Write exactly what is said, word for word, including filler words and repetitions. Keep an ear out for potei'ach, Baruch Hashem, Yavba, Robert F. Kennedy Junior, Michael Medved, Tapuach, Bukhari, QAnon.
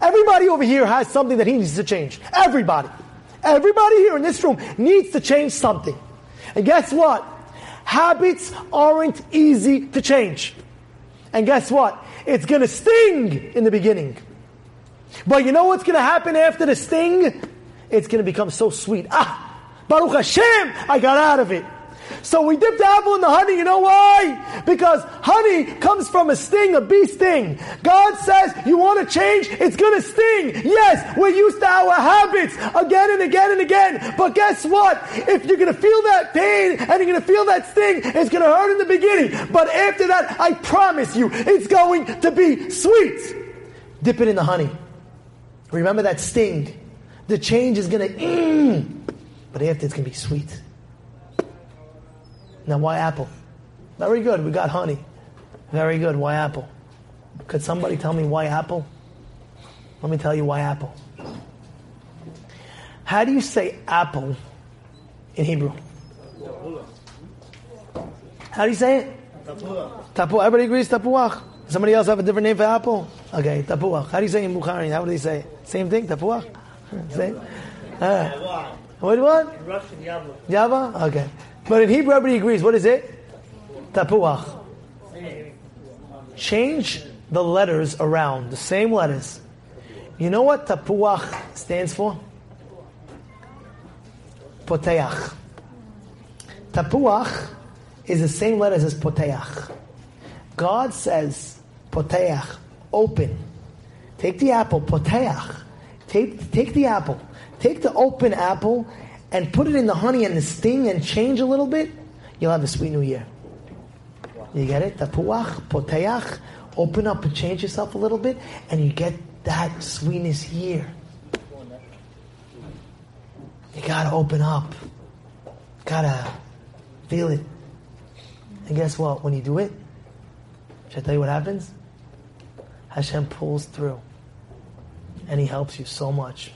Everybody over here has something that he needs to change. Everybody. Everybody here in this room needs to change something. And guess what? Habits aren't easy to change. And guess what? It's going to sting in the beginning. But you know what's going to happen after the sting? It's going to become so sweet. Ah, Baruch Hashem, I got out of it. So we dip the apple in the honey. You know why? Because honey comes from a sting, a bee sting. God says, you want to change? It's going to sting. Yes, we're used to our habits again and again and again. But guess what? If you're going to feel that pain and you're going to feel that sting, it's going to hurt in the beginning. But after that, I promise you, it's going to be sweet. Dip it in the honey. Remember that sting. The change is going to, mm, but after it's going to be sweet. Now, why apple? Very good, we got honey. Very good, why apple? Could somebody tell me why apple? Let me tell you why apple. How do you say apple in Hebrew? How do you say it? Tapuach. Tapuach. Everybody agrees tapuach. Somebody else have a different name for apple? Okay, tapuach. How do you say in Bukhari? How do they say it? Same thing, tapuach? Same? Uh, what do you want? In Russian, Yavba. Yavba? Okay. But in Hebrew, everybody agrees. What is it? Tapuach. Change the letters around. The same letters. You know what tapuach stands for? Potei'ach. Tapuach is the same letters as potei'ach. God says, potei'ach, open. Take the apple, potei'ach. Take, take the apple. Take the open apple and put it in the honey and the sting and change a little bit, you'll have a sweet new year. You get it? Tapuach, potei'ach, open up and change yourself a little bit, and you get that sweetness here. You gotta open up. Gotta feel it. And guess what? When you do it, should I tell you what happens? Hashem pulls through. And He helps you so much.